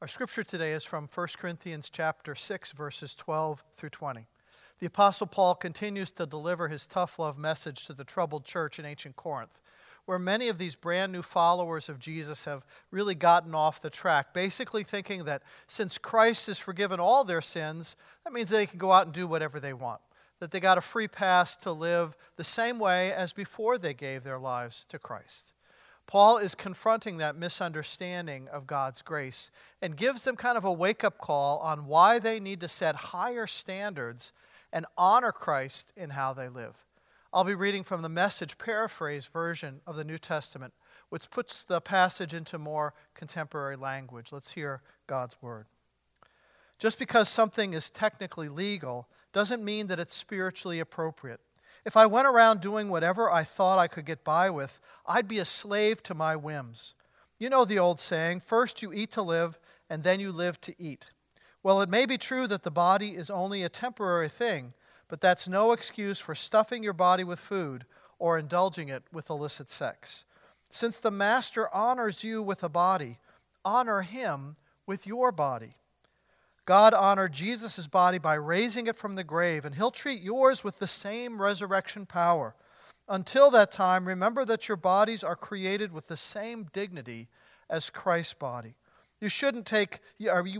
Our scripture today is from 1 Corinthians chapter 6, verses 12 through 20. The Apostle Paul continues to deliver his tough love message to the troubled church in ancient Corinth, where many of these brand new followers of Jesus have really gotten off the track, basically thinking that since Christ has forgiven all their sins, that means they can go out and do whatever they want, that they got a free pass to live the same way as before they gave their lives to Christ. Paul is confronting that misunderstanding of God's grace and gives them kind of a wake-up call on why they need to set higher standards and honor Christ in how they live. I'll be reading from the Message paraphrase version of the New Testament, which puts the passage into more contemporary language. Let's hear God's word. Just because something is technically legal doesn't mean that it's spiritually appropriate. If I went around doing whatever I thought I could get by with, I'd be a slave to my whims. You know the old saying, first you eat to live, and then you live to eat. Well, it may be true that the body is only a temporary thing, but that's no excuse for stuffing your body with food or indulging it with illicit sex. Since the Master honors you with a body, honor him with your body. God honored Jesus' body by raising it from the grave, and he'll treat yours with the same resurrection power. Until that time, remember that your bodies are created with the same dignity as Christ's body. You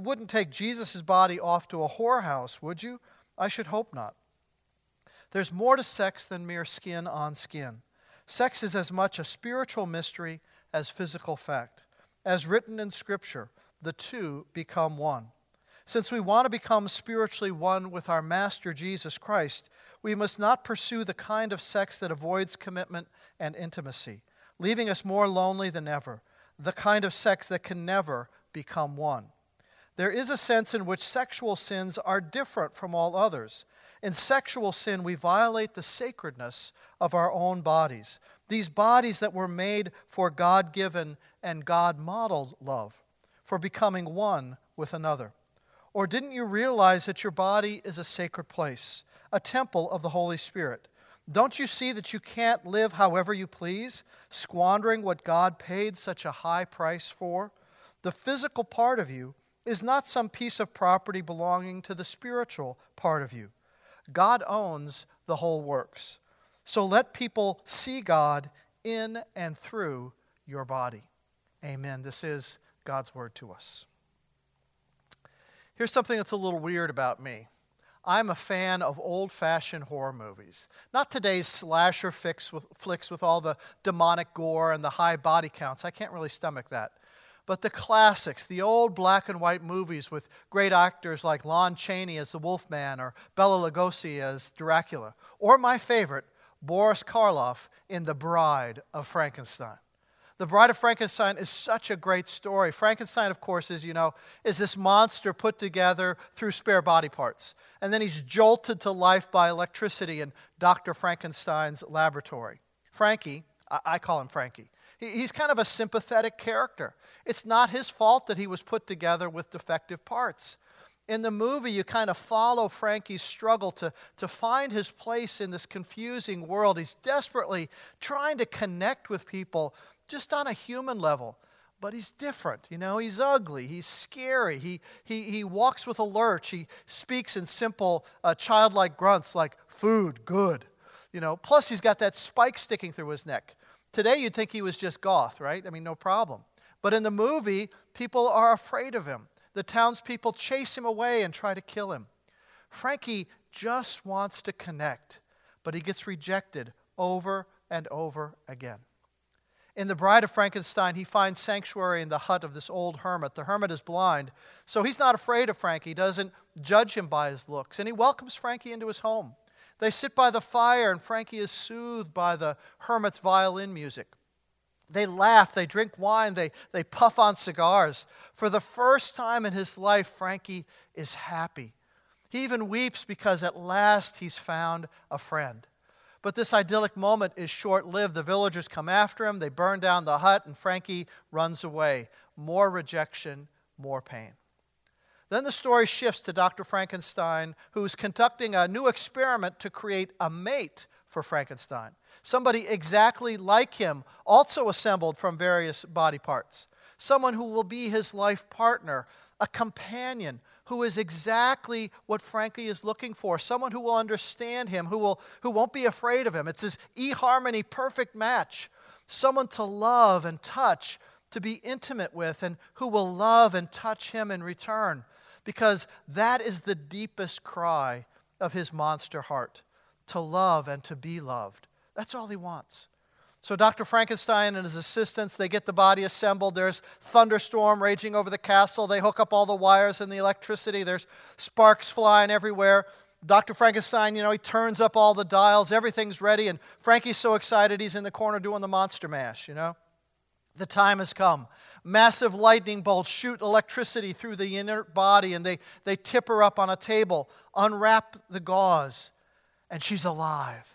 wouldn't take Jesus' body off to a whorehouse, would you? I should hope not. There's more to sex than mere skin on skin. Sex is as much a spiritual mystery as physical fact. As written in Scripture, the two become one. Since we want to become spiritually one with our Master Jesus Christ, we must not pursue the kind of sex that avoids commitment and intimacy, leaving us more lonely than ever, the kind of sex that can never become one. There is a sense in which sexual sins are different from all others. In sexual sin, we violate the sacredness of our own bodies, these bodies that were made for God-given and God-modeled love, for becoming one with another. Or didn't you realize that your body is a sacred place, a temple of the Holy Spirit? Don't you see that you can't live however you please, squandering what God paid such a high price for? The physical part of you is not some piece of property belonging to the spiritual part of you. God owns the whole works. So let people see God in and through your body. Amen. This is God's word to us. Here's something that's a little weird about me. I'm a fan of old-fashioned horror movies. Not today's slasher flicks with all the demonic gore and the high body counts. I can't really stomach that. But the classics, the old black and white movies with great actors like Lon Chaney as the Wolfman or Bela Lugosi as Dracula. Or my favorite, Boris Karloff in The Bride of Frankenstein. The Bride of Frankenstein is such a great story. Frankenstein, of course, is this monster put together through spare body parts. And then he's jolted to life by electricity in Dr. Frankenstein's laboratory. Frankie, I call him Frankie, he's kind of a sympathetic character. It's not his fault that he was put together with defective parts. In the movie, you kind of follow Frankie's struggle to find his place in this confusing world. He's desperately trying to connect with people just on a human level, but he's different. He's ugly, he's scary, he walks with a lurch, he speaks in simple childlike grunts like food, good. Plus he's got that spike sticking through his neck. Today you'd think he was just goth, right? I mean, no problem. But in the movie, people are afraid of him. The townspeople chase him away and try to kill him. Frankie just wants to connect, but he gets rejected over and over again. In The Bride of Frankenstein, he finds sanctuary in the hut of this old hermit. The hermit is blind, so he's not afraid of Frankie, doesn't judge him by his looks, and he welcomes Frankie into his home. They sit by the fire, and Frankie is soothed by the hermit's violin music. They laugh, they drink wine, they puff on cigars. For the first time in his life, Frankie is happy. He even weeps because at last he's found a friend. But this idyllic moment is short-lived. The villagers come after him, they burn down the hut, and Frankie runs away. More rejection, more pain. Then the story shifts to Dr. Frankenstein, who's conducting a new experiment to create a mate for Frankenstein. Somebody exactly like him, also assembled from various body parts. Someone who will be his life partner, a companion who is exactly what Frankie is looking for, someone who will understand him, who won't be afraid of him. It's this eHarmony perfect match, someone to love and touch, to be intimate with, and who will love and touch him in return, because that is the deepest cry of his monster heart, to love and to be loved. That's all he wants. So Dr. Frankenstein and his assistants, they get the body assembled. There's thunderstorm raging over the castle. They hook up all the wires and the electricity. There's sparks flying everywhere. Dr. Frankenstein, you know, he turns up all the dials. Everything's ready, and Frankie's so excited he's in the corner doing the monster mash, you know. The time has come. Massive lightning bolts shoot electricity through the inert body, and they tip her up on a table, unwrap the gauze, and she's alive,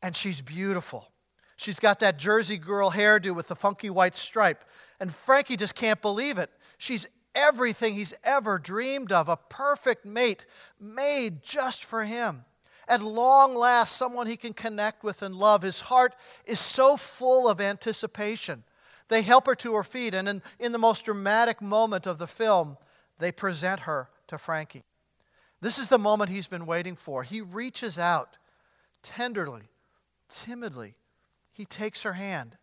and she's beautiful. She's got that Jersey girl hairdo with the funky white stripe. And Frankie just can't believe it. She's everything he's ever dreamed of, a perfect mate made just for him. At long last, someone he can connect with and love. His heart is so full of anticipation. They help her to her feet, and in the most dramatic moment of the film, they present her to Frankie. This is the moment he's been waiting for. He reaches out tenderly, timidly. He takes her hand,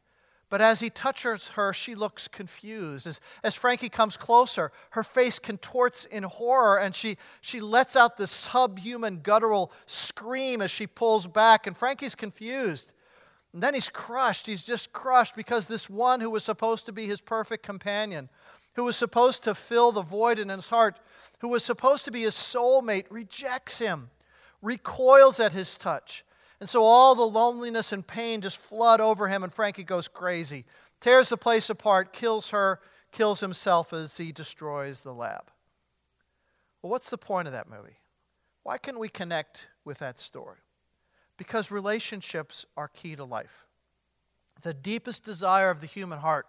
but as he touches her, she looks confused. As Frankie comes closer, her face contorts in horror, and she lets out this subhuman guttural scream as she pulls back, and Frankie's confused. And then he's crushed. He's just crushed, because this one who was supposed to be his perfect companion, who was supposed to fill the void in his heart, who was supposed to be his soulmate, rejects him, recoils at his touch. And so all the loneliness and pain just flood over him, and Frankie goes crazy, tears the place apart, kills her, kills himself as he destroys the lab. Well, what's the point of that movie? Why can't we connect with that story? Because relationships are key to life. The deepest desire of the human heart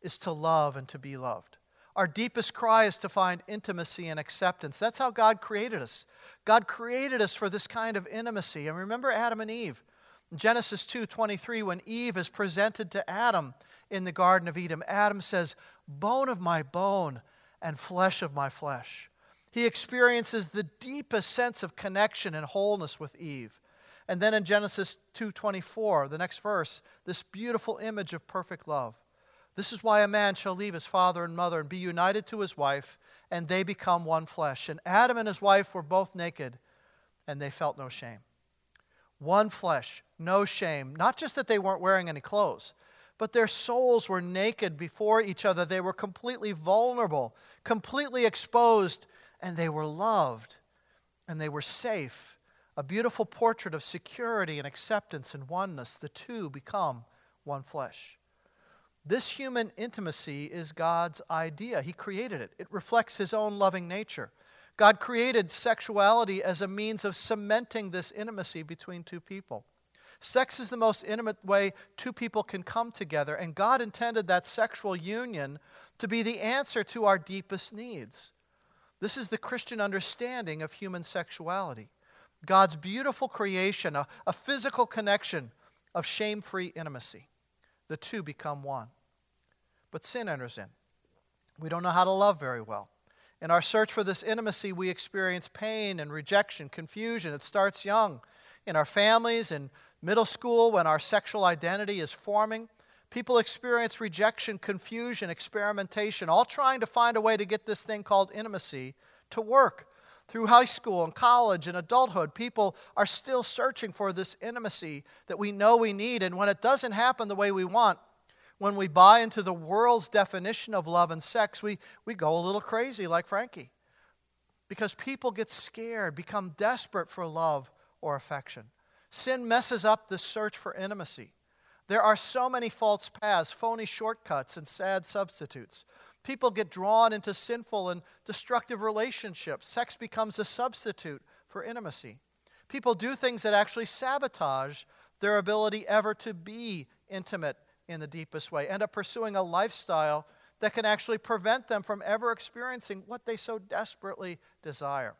is to love and to be loved. Our deepest cry is to find intimacy and acceptance. That's how God created us. God created us for this kind of intimacy. And remember Adam and Eve. In Genesis 2:23, when Eve is presented to Adam in the Garden of Eden, Adam says, "Bone of my bone and flesh of my flesh." He experiences the deepest sense of connection and wholeness with Eve. And then in Genesis 2:24, the next verse, this beautiful image of perfect love. "This is why a man shall leave his father and mother and be united to his wife, and they become one flesh. And Adam and his wife were both naked, and they felt no shame." One flesh, no shame. Not just that they weren't wearing any clothes, but their souls were naked before each other. They were completely vulnerable, completely exposed, and they were loved, and they were safe. A beautiful portrait of security and acceptance and oneness. The two become one flesh. This human intimacy is God's idea. He created it. It reflects his own loving nature. God created sexuality as a means of cementing this intimacy between two people. Sex is the most intimate way two people can come together, and God intended that sexual union to be the answer to our deepest needs. This is the Christian understanding of human sexuality. God's beautiful creation, a physical connection of shame-free intimacy. The two become one. But sin enters in. We don't know how to love very well. In our search for this intimacy, we experience pain and rejection, confusion. It starts young. In our families, in middle school, when our sexual identity is forming, people experience rejection, confusion, experimentation, all trying to find a way to get this thing called intimacy to work. Through high school and college and adulthood, people are still searching for this intimacy that we know we need. And when it doesn't happen the way we want, when we buy into the world's definition of love and sex, we go a little crazy like Frankie. Because people get scared, become desperate for love or affection. Sin messes up the search for intimacy. There are so many false paths, phony shortcuts, and sad substitutes. People get drawn into sinful and destructive relationships. Sex becomes a substitute for intimacy. People do things that actually sabotage their ability ever to be intimate in the deepest way, end up pursuing a lifestyle that can actually prevent them from ever experiencing what they so desperately desire.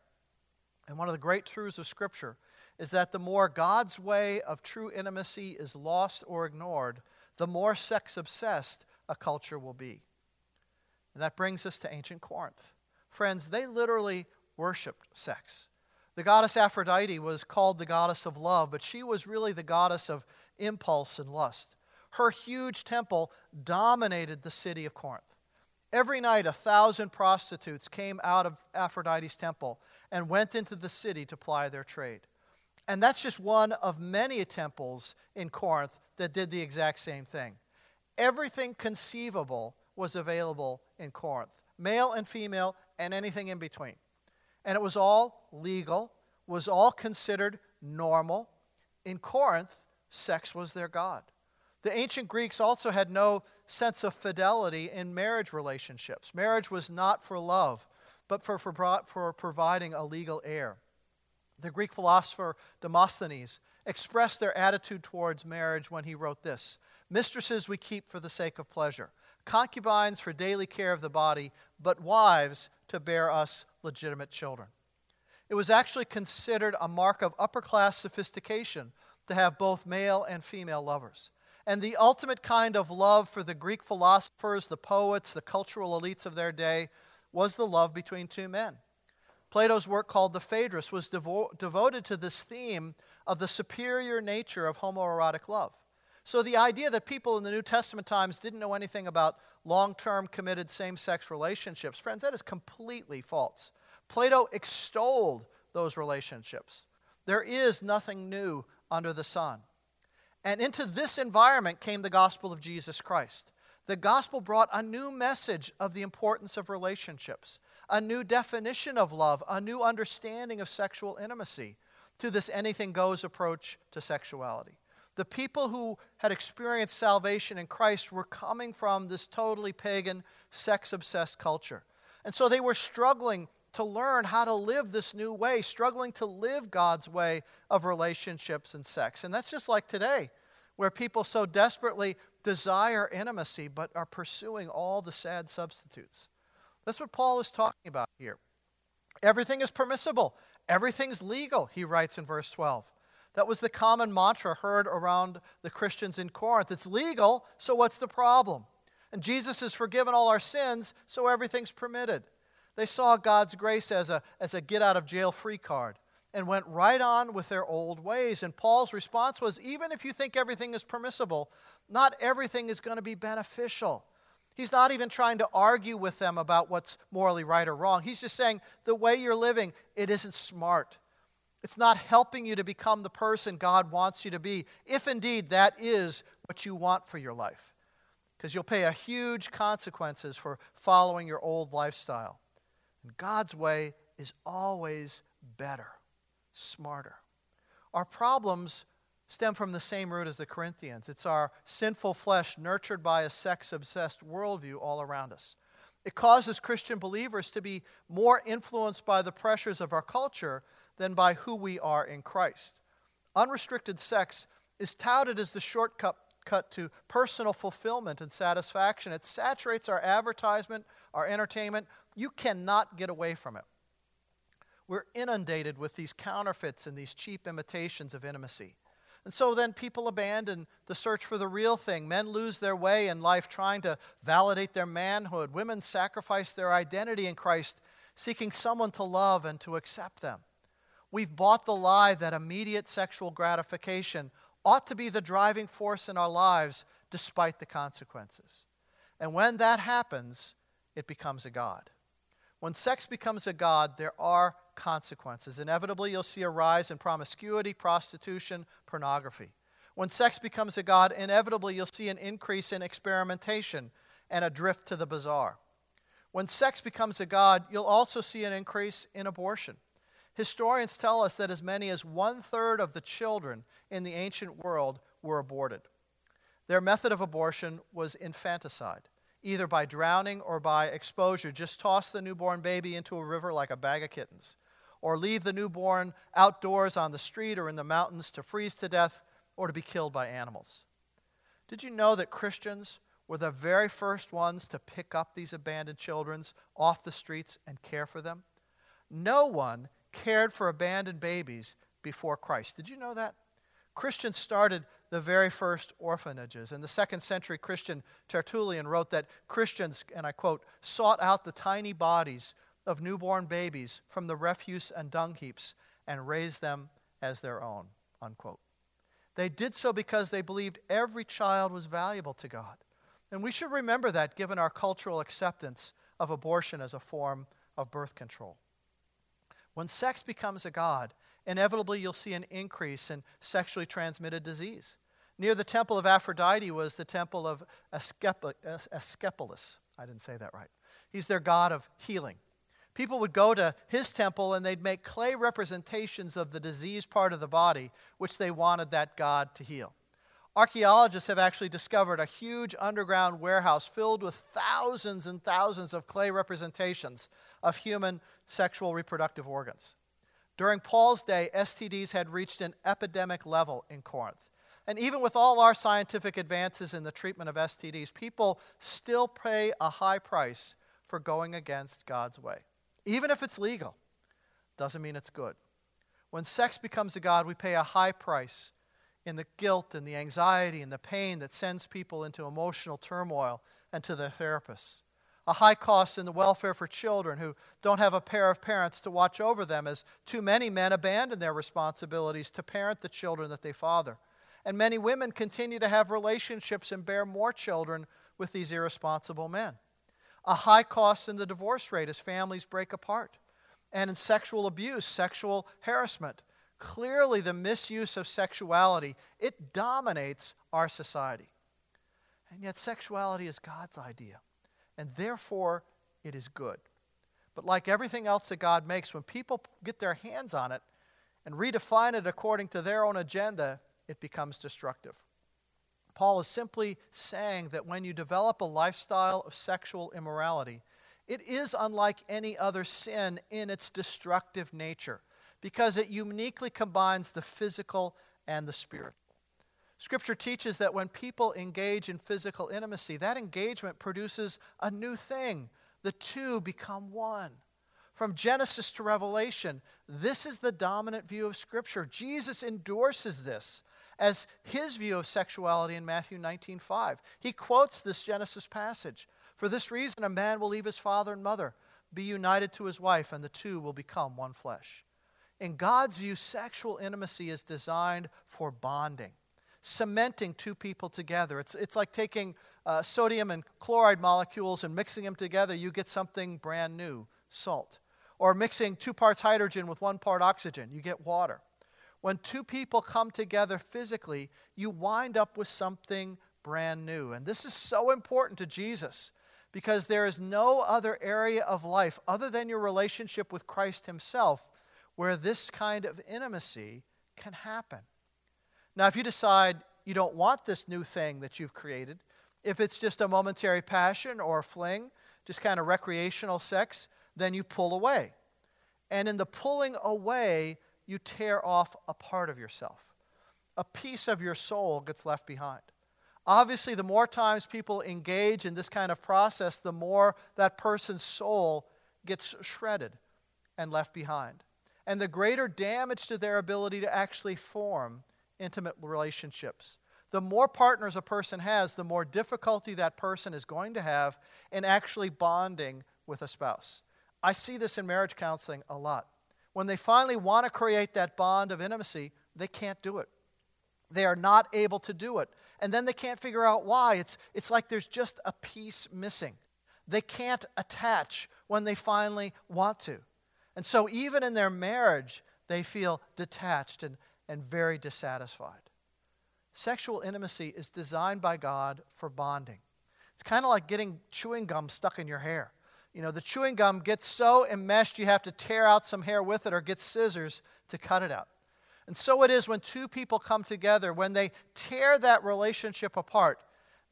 And one of the great truths of Scripture is that the more God's way of true intimacy is lost or ignored, the more sex-obsessed a culture will be. And that brings us to ancient Corinth. Friends, they literally worshipped sex. The goddess Aphrodite was called the goddess of love, but she was really the goddess of impulse and lust. Her huge temple dominated the city of Corinth. Every night, 1,000 prostitutes came out of Aphrodite's temple and went into the city to ply their trade. And that's just one of many temples in Corinth that did the exact same thing. Everything conceivable was available in Corinth, male and female and anything in between. And it was all legal, was all considered normal. In Corinth, sex was their god. The ancient Greeks also had no sense of fidelity in marriage relationships. Marriage was not for love, but for providing a legal heir. The Greek philosopher Demosthenes expressed their attitude towards marriage when he wrote this: "Mistresses we keep for the sake of pleasure, concubines for daily care of the body, but wives to bear us legitimate children." It was actually considered a mark of upper-class sophistication to have both male and female lovers. And the ultimate kind of love for the Greek philosophers, the poets, the cultural elites of their day was the love between two men. Plato's work called the Phaedrus was devoted to this theme of the superior nature of homoerotic love. So the idea that people in the New Testament times didn't know anything about long-term committed same-sex relationships, friends, that is completely false. Plato extolled those relationships. There is nothing new under the sun. And into this environment came the gospel of Jesus Christ. The gospel brought a new message of the importance of relationships, a new definition of love, a new understanding of sexual intimacy to this anything-goes approach to sexuality. The people who had experienced salvation in Christ were coming from this totally pagan, sex-obsessed culture. And so they were struggling to learn how to live this new way, struggling to live God's way of relationships and sex. And that's just like today, where people so desperately desire intimacy but are pursuing all the sad substitutes. That's what Paul is talking about here. Everything is permissible. Everything's legal, he writes in verse 12. That was the common mantra heard around the Christians in Corinth. It's legal, so what's the problem? And Jesus has forgiven all our sins, so everything's permitted. They saw God's grace as a get-out-of-jail-free card and went right on with their old ways. And Paul's response was, even if you think everything is permissible, not everything is going to be beneficial. He's not even trying to argue with them about what's morally right or wrong. He's just saying, the way you're living, it isn't smart. It's not helping you to become the person God wants you to be, if indeed that is what you want for your life, because you'll pay a huge consequences for following your old lifestyle. And God's way is always better, smarter. Our problems stem from the same root as the Corinthians. It's our sinful flesh nurtured by a sex-obsessed worldview all around us. It causes Christian believers to be more influenced by the pressures of our culture than by who we are in Christ. Unrestricted sex is touted as the shortcut to personal fulfillment and satisfaction. It saturates our advertisement, our entertainment. You cannot get away from it. We're inundated with these counterfeits and these cheap imitations of intimacy. And so then people abandon the search for the real thing. Men lose their way in life trying to validate their manhood. Women sacrifice their identity in Christ, seeking someone to love and to accept them. We've bought the lie that immediate sexual gratification ought to be the driving force in our lives despite the consequences. And when that happens, it becomes a god. When sex becomes a god, there are consequences. Inevitably, you'll see a rise in promiscuity, prostitution, pornography. When sex becomes a god, inevitably, you'll see an increase in experimentation and a drift to the bizarre. When sex becomes a god, you'll also see an increase in abortion. Historians tell us that as many as 1/3 of the children in the ancient world were aborted. Their method of abortion was infanticide, either by drowning or by exposure. Just toss the newborn baby into a river like a bag of kittens, or leave the newborn outdoors on the street or in the mountains to freeze to death or to be killed by animals. Did you know that Christians were the very first ones to pick up these abandoned children off the streets and care for them? No one cared for abandoned babies before Christ. Did you know that? Christians started the very first orphanages. And the 2nd century Christian Tertullian wrote that Christians, and I quote, sought out the tiny bodies of newborn babies from the refuse and dung heaps and raised them as their own," unquote. They did so because they believed every child was valuable to God. And we should remember that given our cultural acceptance of abortion as a form of birth control. When sex becomes a god, inevitably you'll see an increase in sexually transmitted disease. Near the temple of Aphrodite was the temple of Escapolis. I didn't say that right. He's their god of healing. People would go to his temple and they'd make clay representations of the diseased part of the body, which they wanted that god to heal. Archaeologists have actually discovered a huge underground warehouse filled with thousands and thousands of clay representations of human sexual reproductive organs. During Paul's day, STDs had reached an epidemic level in Corinth. And even with all our scientific advances in the treatment of STDs, people still pay a high price for going against God's way. Even if it's legal, doesn't mean it's good. When sex becomes a god, we pay a high price in the guilt and the anxiety and the pain that sends people into emotional turmoil and to their therapists. A high cost in the welfare for children who don't have a pair of parents to watch over them, as too many men abandon their responsibilities to parent the children that they father. And many women continue to have relationships and bear more children with these irresponsible men. A high cost in the divorce rate as families break apart, and in sexual abuse, sexual harassment. Clearly, the misuse of sexuality, it dominates our society. And yet sexuality is God's idea, and therefore it is good. But like everything else that God makes, when people get their hands on it and redefine it according to their own agenda, it becomes destructive. Paul is simply saying that when you develop a lifestyle of sexual immorality, it is unlike any other sin in its destructive nature, because it uniquely combines the physical and the spiritual. Scripture teaches that when people engage in physical intimacy, that engagement produces a new thing. The two become one. From Genesis to Revelation, this is the dominant view of Scripture. Jesus endorses this as his view of sexuality in Matthew 19:5. He quotes this Genesis passage. "For this reason, a man will leave his father and mother, be united to his wife, and the two will become one flesh." In God's view, sexual intimacy is designed for bonding, cementing two people together. It's like taking sodium and chloride molecules and mixing them together. You get something brand new, salt. Or mixing 2 parts hydrogen with 1 part oxygen, you get water. When two people come together physically, you wind up with something brand new. And this is so important to Jesus, because there is no other area of life other than your relationship with Christ himself where this kind of intimacy can happen. Now, if you decide you don't want this new thing that you've created, if it's just a momentary passion or a fling, just kind of recreational sex, then you pull away. And in the pulling away, you tear off a part of yourself. A piece of your soul gets left behind. Obviously, the more times people engage in this kind of process, the more that person's soul gets shredded and left behind, and the greater damage to their ability to actually form intimate relationships. The more partners a person has, the more difficulty that person is going to have in actually bonding with a spouse. I see this in marriage counseling a lot. When they finally want to create that bond of intimacy, they can't do it. They are not able to do it. And then they can't figure out why. It's like there's just a piece missing. They can't attach when they finally want to. And so even in their marriage, they feel detached and very dissatisfied. Sexual intimacy is designed by God for bonding. It's kind of like getting chewing gum stuck in your hair. You know, the chewing gum gets so enmeshed you have to tear out some hair with it or get scissors to cut it out. And so it is when two people come together, when they tear that relationship apart,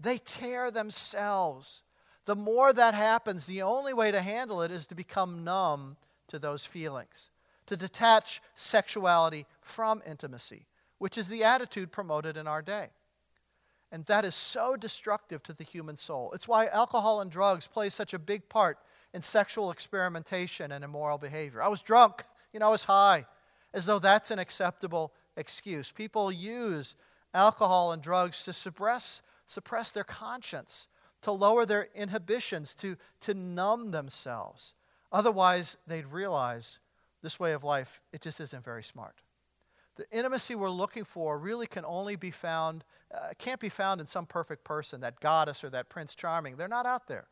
they tear themselves. The more that happens, the only way to handle it is to become numb to those feelings, to detach sexuality from intimacy, which is the attitude promoted in our day. And that is so destructive to the human soul. It's why alcohol and drugs play such a big part in sexual experimentation and immoral behavior. I was drunk, I was high, as though that's an acceptable excuse. People use alcohol and drugs to suppress their conscience, to lower their inhibitions, to numb themselves. Otherwise, they'd realize this way of life, it just isn't very smart. The intimacy we're looking for really can only be found, can't be found in some perfect person, that goddess or that Prince Charming. They're not out there.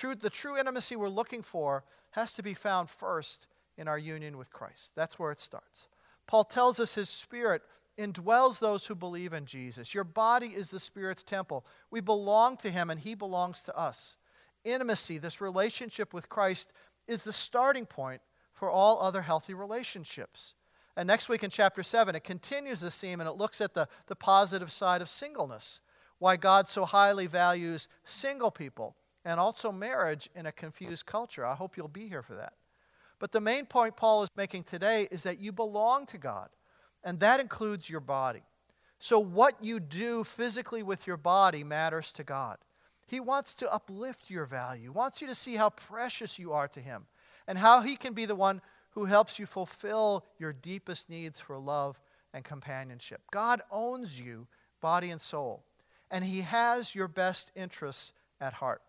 The true intimacy we're looking for has to be found first in our union with Christ. That's where it starts. Paul tells us his Spirit indwells those who believe in Jesus. Your body is the Spirit's temple. We belong to him and he belongs to us. Intimacy, this relationship with Christ, is the starting point for all other healthy relationships. And next week in chapter 7, it continues this theme and it looks at the positive side of singleness, why God so highly values single people and also marriage in a confused culture. I hope you'll be here for that. But the main point Paul is making today is that you belong to God, and that includes your body. So what you do physically with your body matters to God. He wants to uplift your value, wants you to see how precious you are to him, and how he can be the one who helps you fulfill your deepest needs for love and companionship. God owns you, body and soul, and he has your best interests at heart.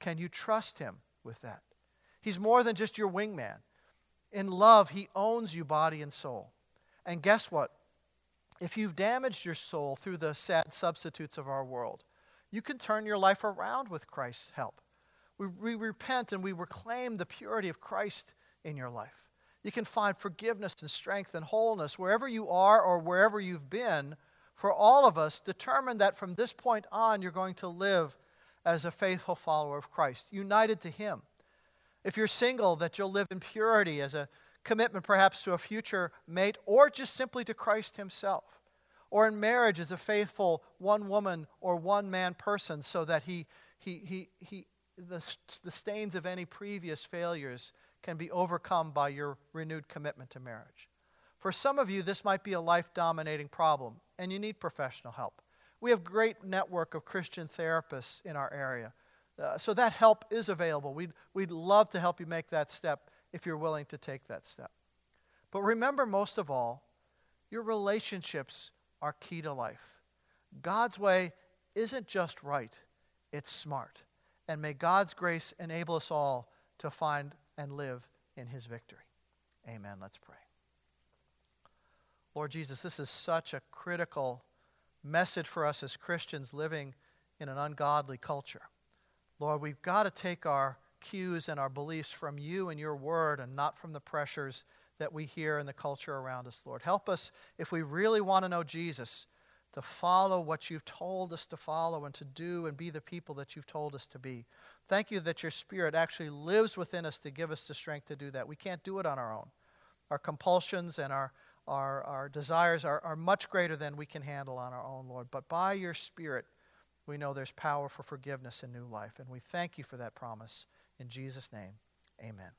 Can you trust him with that? He's more than just your wingman. In love, he owns you, body and soul. And guess what? If you've damaged your soul through the sad substitutes of our world, you can turn your life around with Christ's help. We repent and we reclaim the purity of Christ in your life. You can find forgiveness and strength and wholeness wherever you are or wherever you've been. For all of us, determine that from this point on, you're going to live as a faithful follower of Christ, united to him. If you're single, that you'll live in purity as a commitment perhaps to a future mate or just simply to Christ himself. Or in marriage as a faithful one-woman or one-man person so that the stains of any previous failures can be overcome by your renewed commitment to marriage. For some of you, this might be a life-dominating problem, and you need professional help. We have a great network of Christian therapists in our area, so that help is available. We'd love to help you make that step if you're willing to take that step. But remember, most of all, your relationships are key to life. God's way isn't just right, it's smart. And may God's grace enable us all to find and live in his victory. Amen. Let's pray. Lord Jesus, this is such a critical message for us as Christians living in an ungodly culture. Lord, we've got to take our cues and our beliefs from you and your word and not from the pressures that we hear in the culture around us, Lord. Help us, if we really want to know Jesus, to follow what you've told us to follow and to do and be the people that you've told us to be. Thank you that your Spirit actually lives within us to give us the strength to do that. We can't do it on our own. Our compulsions and our desires are much greater than we can handle on our own, Lord. But by your Spirit, we know there's power for forgiveness and new life. And we thank you for that promise. In Jesus' name, amen.